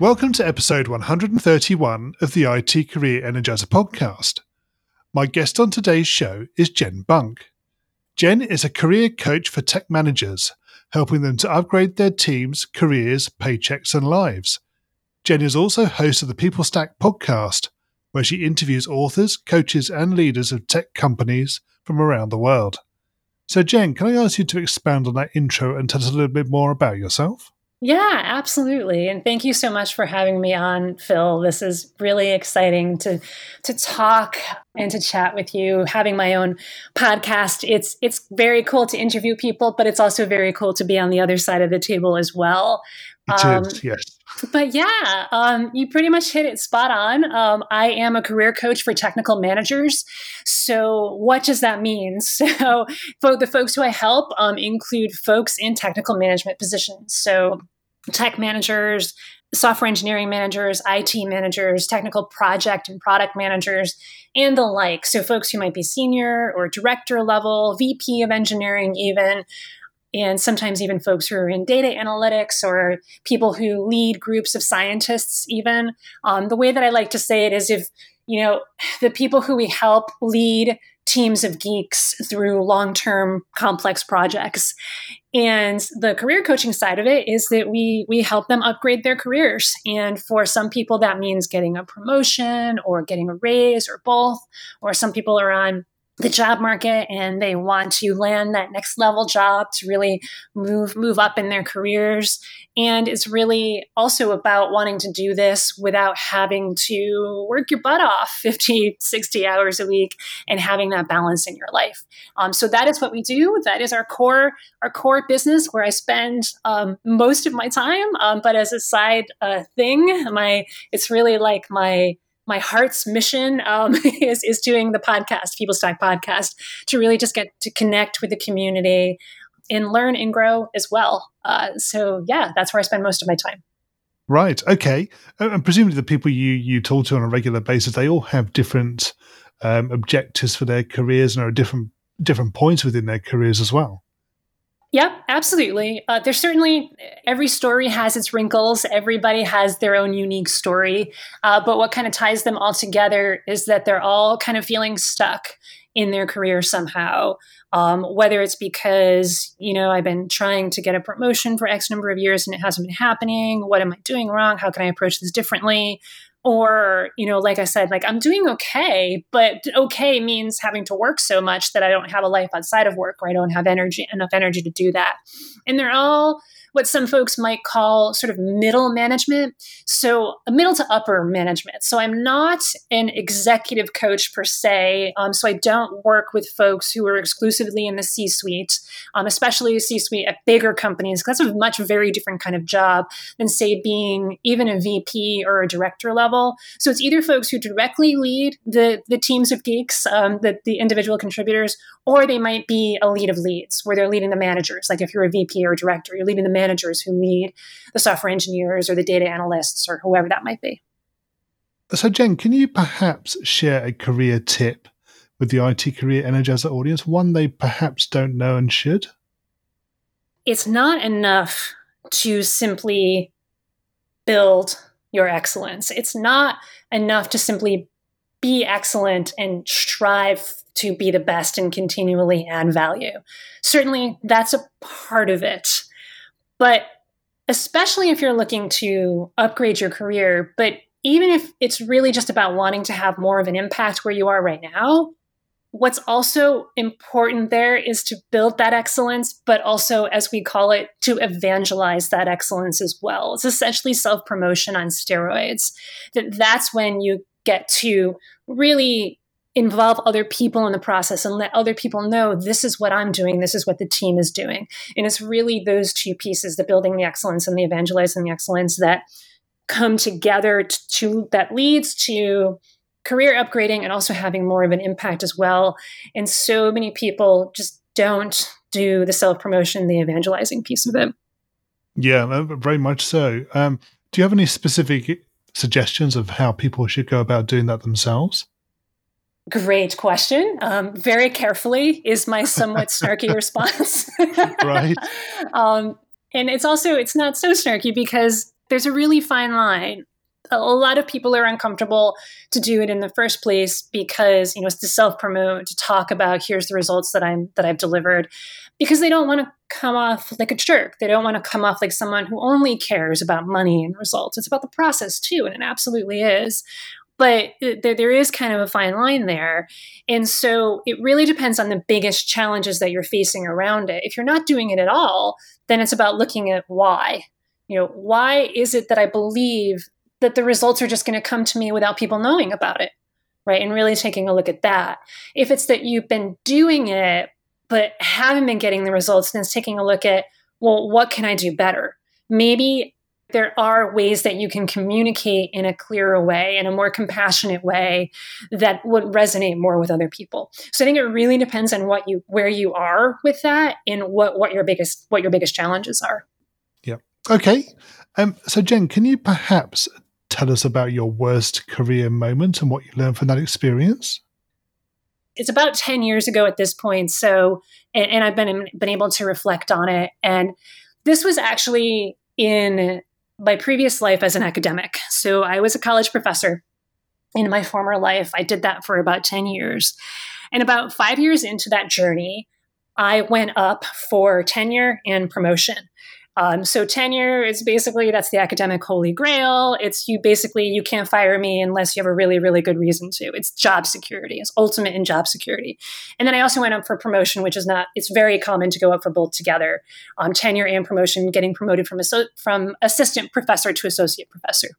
Welcome to episode 131 of the IT Career Energizer podcast. My guest on today's show is Jen Bunk. Jen is a career coach for tech managers, helping them to upgrade their teams, careers, paychecks, and lives. Jen is also host of the People Stack podcast, where she interviews authors, coaches, and leaders of tech companies from around the world. So, Jen, can I ask you to expand on that intro and tell us a little bit more about yourself? Yeah, absolutely. And thank you so much for having me on, Phil. This is really exciting to talk and to chat with you. Having my own podcast, it's very cool to interview people, but it's also very cool to be on the other side of the table as well. It is, yes. But yeah, you pretty much hit it spot on. I am a career coach for technical managers. So what does that mean? So the folks who I help include folks in technical management positions. So tech managers, software engineering managers, IT managers, technical project and product managers, and the like. So folks who might be senior or director level, VP of engineering even. And sometimes even folks who are in data analytics or people who lead groups of scientists even. The way that I like to say it is if, you know, the people who we help lead teams of geeks through long-term complex projects. And the career coaching side of it is that we help them upgrade their careers. And for some people, that means getting a promotion or getting a raise or both. Or some people are on the job market and they want to land that next level job to really move up in their careers. And it's really also about wanting to do this without having to work your butt off 50, 60 hours a week and having that balance in your life. So that is what we do. That is our core business where I spend most of my time. But as a side thing, it's really like my heart's mission is doing the podcast, People Stack podcast, to really just get to connect with the community and learn and grow as well. So yeah, that's where I spend most of my time. Right. Okay. And presumably the people you talk to on a regular basis, they all have different objectives for their careers and are at different points within their careers as well. Yep, absolutely. There's certainly, every story has its wrinkles. Everybody has their own unique story. But what kind of ties them all together is that they're all kind of feeling stuck in their career somehow. Whether it's because, you know, I've been trying to get a promotion for X number of years and it hasn't been happening. What am I doing wrong? How can I approach this differently? Or, you know, like I said, like I'm doing okay, but okay means having to work so much that I don't have a life outside of work or I don't have enough energy to do that. And they're all what some folks might call sort of middle management. So middle to upper management. So I'm not an executive coach per se. So I don't work with folks who are exclusively in the C-suite, especially C-suite at bigger companies. That's a very different kind of job than, say, being even a VP or a director level. So it's either folks who directly lead the teams of geeks, the individual contributors, or they might be a lead of leads where they're leading the managers. Like if you're a VP or a director, you're leading the managers who lead the software engineers or the data analysts or whoever that might be. So Jen, can you perhaps share a career tip with the IT Career Energizer audience, one they perhaps don't know and should? It's not enough to simply build your excellence. It's not enough to simply be excellent and strive to be the best and continually add value. Certainly, that's a part of it. But especially if you're looking to upgrade your career, but even if it's really just about wanting to have more of an impact where you are right now, what's also important there is to build that excellence, but also, as we call it, to evangelize that excellence as well. It's essentially self-promotion on steroids. That's when you get to really involve other people in the process and let other people know this is what I'm doing, this is what the team is doing. And it's really those two pieces, the building the excellence and the evangelizing the excellence that come together that leads to career upgrading and also having more of an impact as well. And so many people just don't do the self-promotion, the evangelizing piece of it. Yeah, very much so. Do you have any specific suggestions of how people should go about doing that themselves? Great question. Very carefully is my somewhat snarky response. Right. And it's also, it's not so snarky because there's a really fine line. A lot of people are uncomfortable to do it in the first place because, you know, it's to self-promote, to talk about here's the results that I've delivered, because they don't want to come off like a jerk. They don't want to come off like someone who only cares about money and results. It's about the process too, and it absolutely is. But there is kind of a fine line there. And so it really depends on the biggest challenges that you're facing around it. If you're not doing it at all, then it's about looking at why. You know, why is it that I believe that the results are just going to come to me without people knowing about it, right? And really taking a look at that. If it's that you've been doing it, but haven't been getting the results, then it's taking a look at, well, what can I do better? Maybe there are ways that you can communicate in a clearer way, in a more compassionate way that would resonate more with other people. So I think it really depends on what you, where you are with that and what your biggest challenges are. Yeah. Okay. So Jen, can you perhaps tell us about your worst career moment and what you learned from that experience? It's about 10 years ago at this point. So, and I've been able to reflect on it. And this was actually in my previous life as an academic. So I was a college professor in my former life. I did that for about 10 years. And about 5 years into that journey, I went up for tenure and promotion. So tenure is basically, that's the academic holy grail. It's you can't fire me unless you have a really, really good reason to. It's job security. It's ultimate in job security. And then I also went up for promotion, which is not, it's very common to go up for both together. Tenure and promotion, getting promoted from assistant professor to associate professor.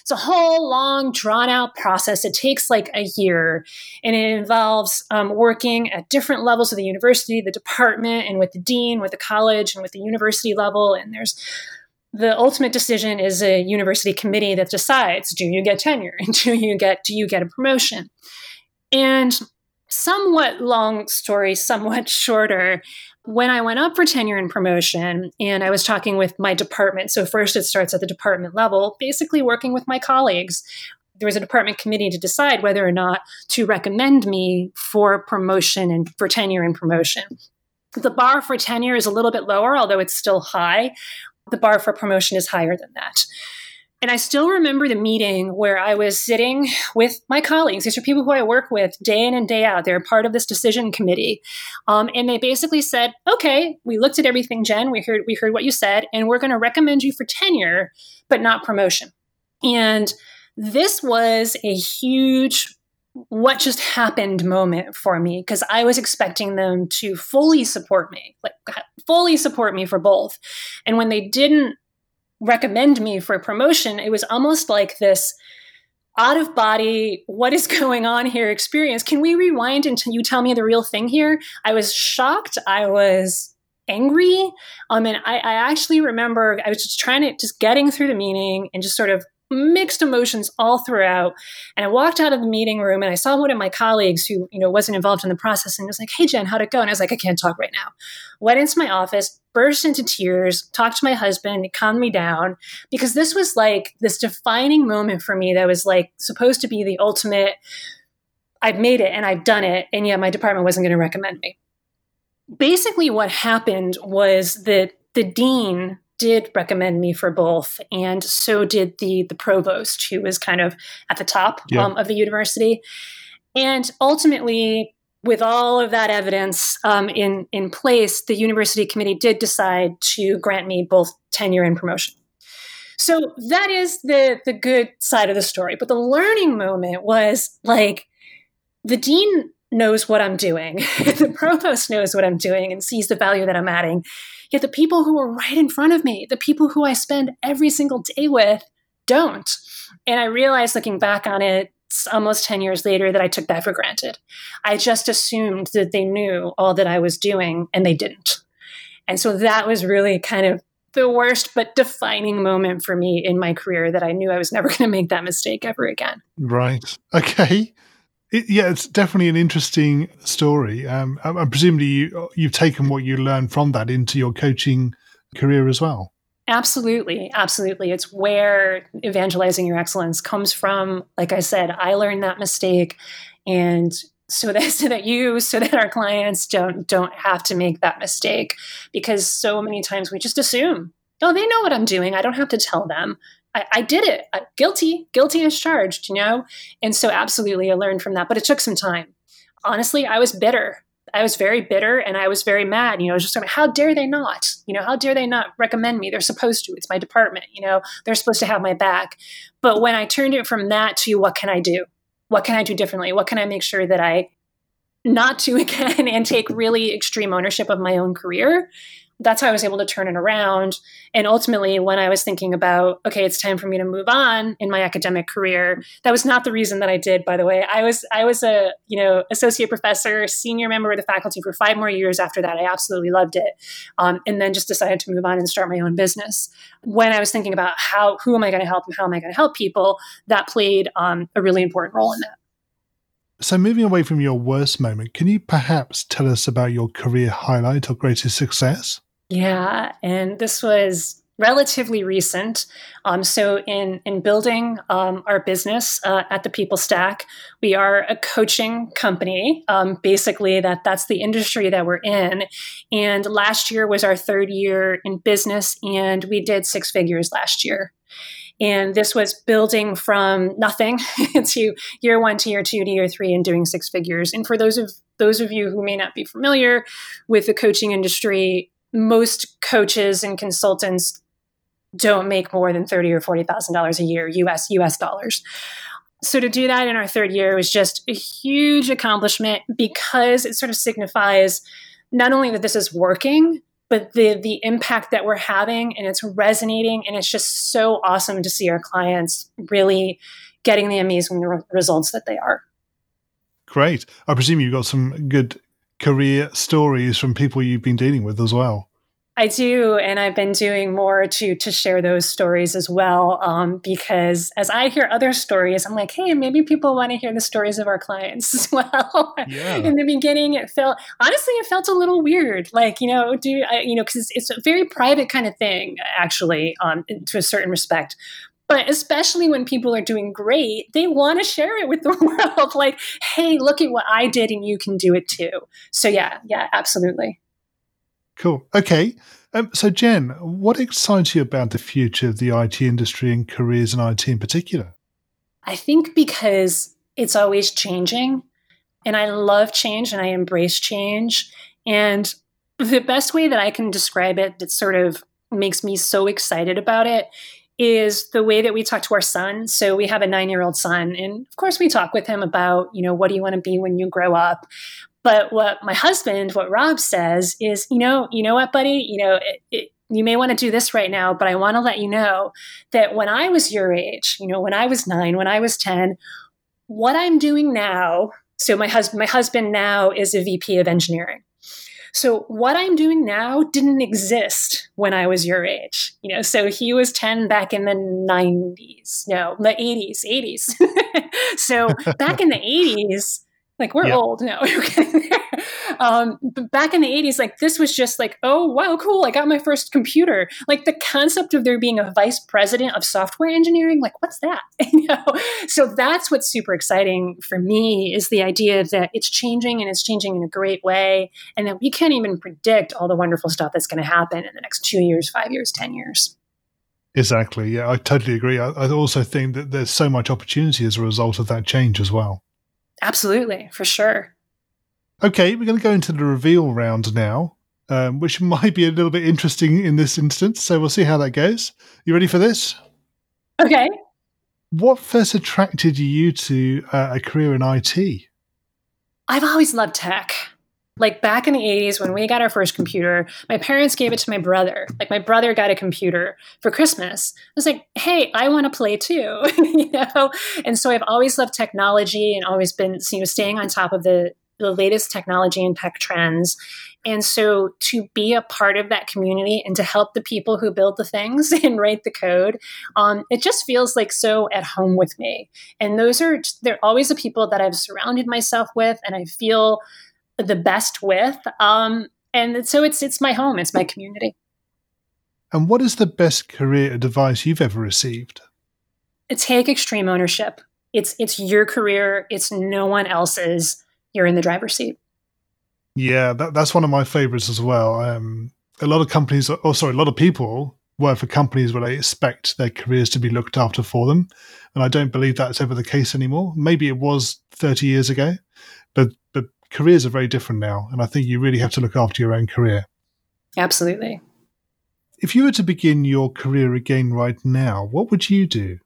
It's a whole long, drawn-out process. It takes like a year, and it involves working at different levels of the university, the department, and with the dean, with the college, and with the university level. And there's the ultimate decision is a university committee that decides: do you get tenure, and do you get a promotion? And somewhat long story, somewhat shorter. When I went up for tenure and promotion, and I was talking with my department, so first it starts at the department level, basically working with my colleagues. There was a department committee to decide whether or not to recommend me for promotion and for tenure and promotion. The bar for tenure is a little bit lower, although it's still high. The bar for promotion is higher than that. And I still remember the meeting where I was sitting with my colleagues. These are people who I work with day in and day out. They're part of this decision committee. And they basically said, okay, we looked at everything, Jen. We heard what you said, and we're going to recommend you for tenure, but not promotion. And this was a huge what just happened moment for me, because I was expecting them to fully support me for both. And when they didn't recommend me for promotion, it was almost like this out of body, what is going on here experience. Can we rewind until you tell me the real thing here? I was shocked. I was angry. And I actually remember I was just getting through the meeting and just sort of mixed emotions all throughout. And I walked out of the meeting room and I saw one of my colleagues who, you know, wasn't involved in the process and was like, hey, Jen, how'd it go? And I was like, I can't talk right now. Went into my office, burst into tears, talked to my husband, calmed me down, because this was like this defining moment for me that was like supposed to be the ultimate, I've made it and I've done it. And yet my department wasn't going to recommend me. Basically what happened was that the dean did recommend me for both. And so did the provost, who was kind of at the top of the university. And ultimately, with all of that evidence in place, the university committee did decide to grant me both tenure and promotion. So that is the good side of the story. But the learning moment was like, the dean knows what I'm doing. The provost knows what I'm doing and sees the value that I'm adding. Yet the people who are right in front of me, the people who I spend every single day with, don't. And I realized looking back on it almost 10 years later that I took that for granted. I just assumed that they knew all that I was doing, and they didn't. And so that was really kind of the worst but defining moment for me in my career that I knew I was never going to make that mistake ever again. Right. Okay. Yeah, it's definitely an interesting story. And presumably you've taken what you learned from that into your coaching career as well. Absolutely. Absolutely. It's where evangelizing your excellence comes from. Like I said, I learned that mistake. And so that our clients don't have to make that mistake, because so many times we just assume, oh, they know what I'm doing. I don't have to tell them. I did it. I'm guilty as charged, you know? And so absolutely, I learned from that, but it took some time. Honestly, I was bitter. I was very bitter and I was very mad. You know, I was just like, how dare they not? You know, how dare they not recommend me? They're supposed to. It's my department. You know, they're supposed to have my back. But when I turned it from that to what can I do? What can I do differently? What can I make sure that I not do again, and take really extreme ownership of my own career? That's how I was able to turn it around. And ultimately, when I was thinking about, okay, it's time for me to move on in my academic career, that was not the reason that I did, by the way. I was a, you know, associate professor, senior member of the faculty for 5 more years after that. I absolutely loved it. And then just decided to move on and start my own business. When I was thinking about who am I going to help and how am I going to help people, that played a really important role in that. So moving away from your worst moment, can you perhaps tell us about your career highlight or greatest success? Yeah, and this was relatively recent. So in building our business at the People Stack, we are a coaching company. Basically, that's the industry that we're in. And last year was our 3rd year in business, and we did 6 figures last year. And this was building from nothing to year 1 to year 2 to year 3 and doing 6 figures. And for those of you who may not be familiar with the coaching industry, most coaches and consultants don't make more than $30,000 or $40,000 a year, US dollars. So to do that in our 3rd year was just a huge accomplishment, because it sort of signifies not only that this is working, but the impact that we're having, and it's resonating, and it's just so awesome to see our clients really getting the amazing results that they are. Great. I presume you've got some good career stories from people you've been dealing with as well. I do, and I've been doing more to share those stories as well, because as I hear other stories, I'm like, hey, maybe people want to hear the stories of our clients as well. Yeah. In the beginning, it felt a little weird, like, you know, because it's a very private kind of thing, actually, to a certain respect. But especially when people are doing great, they want to share it with the world, like, hey, look at what I did, and you can do it too. So yeah, absolutely. Cool. Okay. So Jen, what excites you about the future of the IT industry and careers in IT in particular? I think because it's always changing, and I love change and I embrace change. And the best way that I can describe it that sort of makes me so excited about it is the way that we talk to our son. So we have a 9-year-old son, and of course we talk with him about, you know, what do you want to be when you grow up? But what my husband, what Rob says is, you know what, buddy, you may want to do this right now, but I want to let you know that when I was your age, you know, when I was 9, when I was 10, what I'm doing now. So my husband now is a VP of engineering. So what I'm doing now didn't exist when I was your age, you know, so he was 10 back in the 90s, no, the 80s. So back in the 80s, like, we're old now. But back in the 80s, like, this was just like, oh, wow, cool. I got my first computer. Like, the concept of there being a vice president of software engineering, like, what's that? You know? So that's what's super exciting for me, is the idea that it's changing, and it's changing in a great way, and that we can't even predict all the wonderful stuff that's going to happen in the next 2 years, 5 years, 10 years. Exactly. Yeah, I totally agree. I also think that there's so much opportunity as a result of that change as well. Absolutely, for sure. Okay, we're going to go into the reveal round now, which might be a little bit interesting in this instance. So we'll see how that goes. You ready for this? Okay. What first attracted you to a career in IT? I've always loved tech. Like, back in the 80s, when we got our first computer, my parents gave it to my brother. Like, my brother got a computer for Christmas. I was like, hey, I want to play too, you know? And so I've always loved technology and always been, you know, staying on top of the the latest technology and tech trends. And so to be a part of that community and to help the people who build the things and write the code, it just feels like so at home with me. And they're always the people that I've surrounded myself with and I feel the best with. And so it's my home, it's my community. And what is the best career advice you've ever received? Take extreme ownership. It's your career, it's no one else's. You're in the driver's seat. Yeah, that's one of my favorites as well. A lot of people work for companies where they expect their careers to be looked after for them. And I don't believe that's ever the case anymore. Maybe it was 30 years ago, but careers are very different now. And I think you really have to look after your own career. Absolutely. If you were to begin your career again right now, what would you do?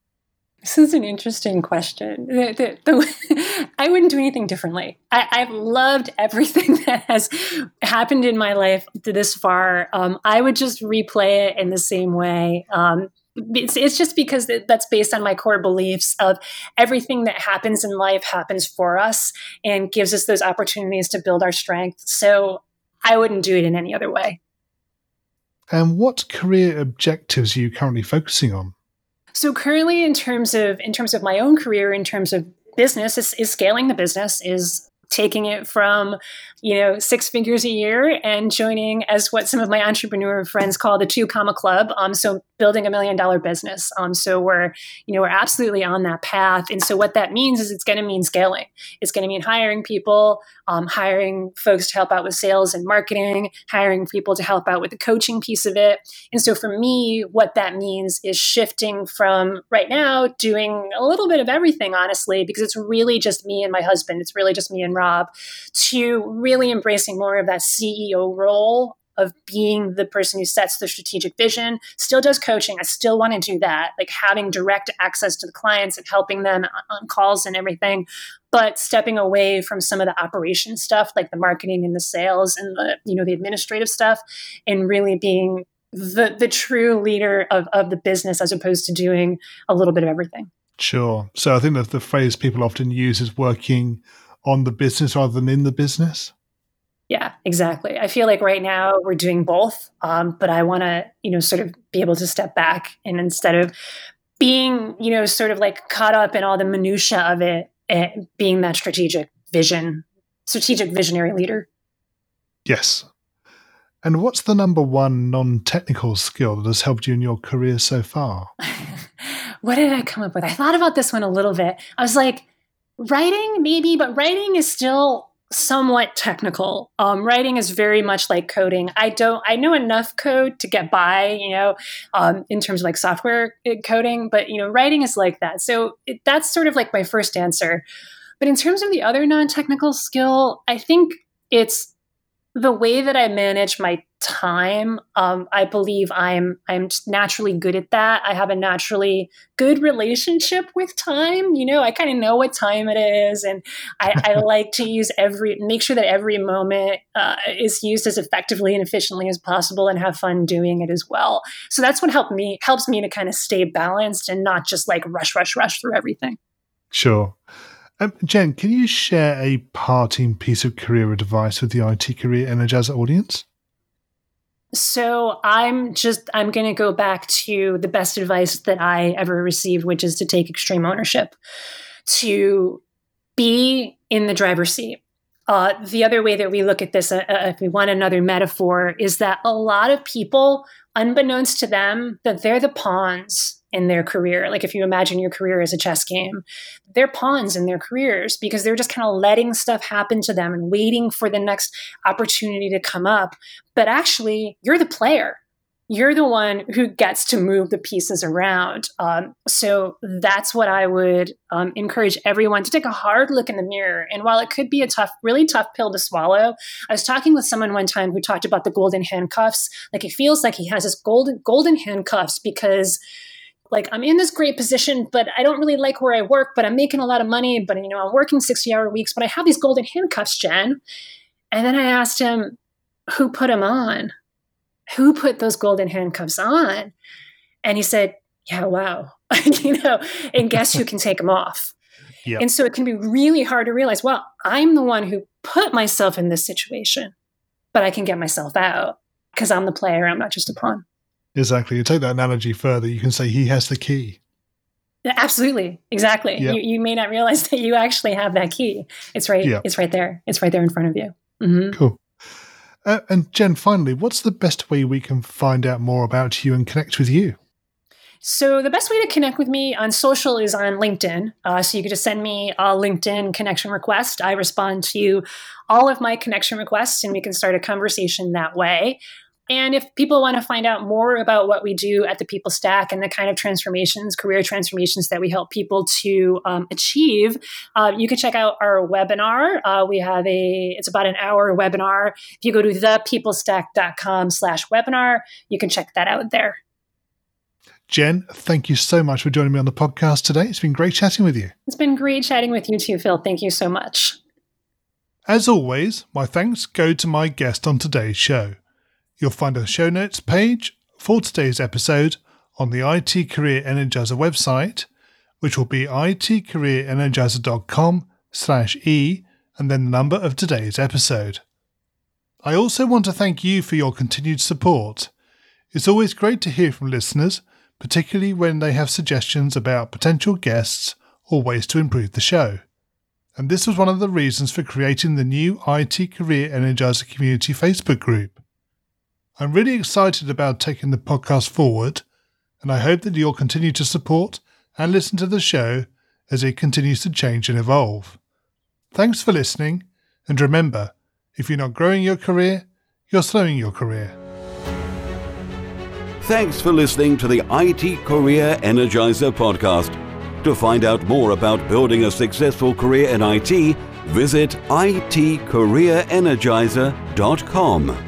This is an interesting question. I wouldn't do anything differently. I've loved everything that has happened in my life this far. I would just replay it in the same way. It's just because that's based on my core beliefs of everything that happens in life happens for us and gives us those opportunities to build our strength. So I wouldn't do it in any other way. And what career objectives are you currently focusing on? So currently, in terms of my own career, in terms of business, is scaling the business, is taking it from 6 figures a year and joining as what some of my entrepreneur friends call the 2 comma club. So building $1 million business. So we're absolutely on that path. And so what that means is it's going to mean scaling. It's going to mean hiring people, hiring folks to help out with sales and marketing, hiring people to help out with the coaching piece of it. And so for me, what that means is shifting from right now doing a little bit of everything, honestly, because it's really just me and my husband. It's really just me and Rob, to really embracing more of that CEO role of being the person who sets the strategic vision. Still does coaching. I still want to do that, like having direct access to the clients and helping them on calls and everything, but stepping away from some of the operation stuff, like the marketing and the sales and the administrative stuff, and really being the true leader of the business as opposed to doing a little bit of everything. Sure. So I think that the phrase people often use is working on the business rather than in the business. Yeah, exactly. I feel like right now we're doing both, but I want to, sort of be able to step back and instead of being, sort of like caught up in all the minutia of it being that strategic visionary leader. Yes. And what's the number one non-technical skill that has helped you in your career so far? What did I come up with? I thought about this one a little bit. I was like, writing maybe, but writing is still somewhat technical. Writing is very much like coding. I know enough code to get by, in terms of like software coding, but writing is like that. So that's sort of like my first answer. But in terms of the other non-technical skill, I think it's the way that I manage my time. I believe I'm naturally good at that. I have a naturally good relationship with time. I kind of know what time it is, and I like to make sure that every moment is used as effectively and efficiently as possible, and have fun doing it as well. So that's what helps me to kind of stay balanced and not just like rush through everything. Sure. Jen, can you share a parting piece of career advice with the IT Career Energizer audience? So I'm going to go back to the best advice that I ever received, which is to take extreme ownership, to be in the driver's seat. The other way that we look at this, if we want another metaphor, is that a lot of people, unbeknownst to them, that they're the pawns in their career. Like if you imagine your career as a chess game, they're pawns in their careers because they're just kind of letting stuff happen to them and waiting for the next opportunity to come up. But actually, you're the player. You're the one who gets to move the pieces around. So that's what I would encourage everyone to take a hard look in the mirror. And while it could be a really tough pill to swallow, I was talking with someone one time who talked about the golden handcuffs. Like it feels like he has his golden handcuffs because like I'm in this great position, but I don't really like where I work, but I'm making a lot of money, but I'm working 60-hour weeks, but I have these golden handcuffs, Jen. And then I asked him, who put them on? Who put those golden handcuffs on? And he said, yeah, wow. And guess who can take them off? Yep. And so it can be really hard to realize, well, I'm the one who put myself in this situation, but I can get myself out because I'm the player. I'm not just a pawn. Exactly. You take that analogy further. You can say he has the key. Absolutely. Exactly. Yep. You may not realize that you actually have that key. It's right. Yep. It's right there. It's right there in front of you. Mm-hmm. Cool. And Jen, finally, what's the best way we can find out more about you and connect with you? So the best way to connect with me on social is on LinkedIn. So you could just send me a LinkedIn connection request. I respond to all of my connection requests and we can start a conversation that way. And if people want to find out more about what we do at the People Stack and the kind of transformations, career transformations that we help people to achieve, you can check out our webinar. We have it's about an hour webinar. If you go to thepeoplestack.com/webinar, you can check that out there. Jen, thank you so much for joining me on the podcast today. It's been great chatting with you. It's been great chatting with you too, Phil. Thank you so much. As always, my thanks go to my guest on today's show. You'll find a show notes page for today's episode on the IT Career Energizer website, which will be itcareerenergizer.com/e and then the number of today's episode. I also want to thank you for your continued support. It's always great to hear from listeners, particularly when they have suggestions about potential guests or ways to improve the show. And this was one of the reasons for creating the new IT Career Energizer Community Facebook group. I'm really excited about taking the podcast forward, and I hope that you'll continue to support and listen to the show as it continues to change and evolve. Thanks for listening, and remember, if you're not growing your career, you're slowing your career. Thanks for listening to the IT Career Energizer podcast. To find out more about building a successful career in IT, visit itcareerenergizer.com.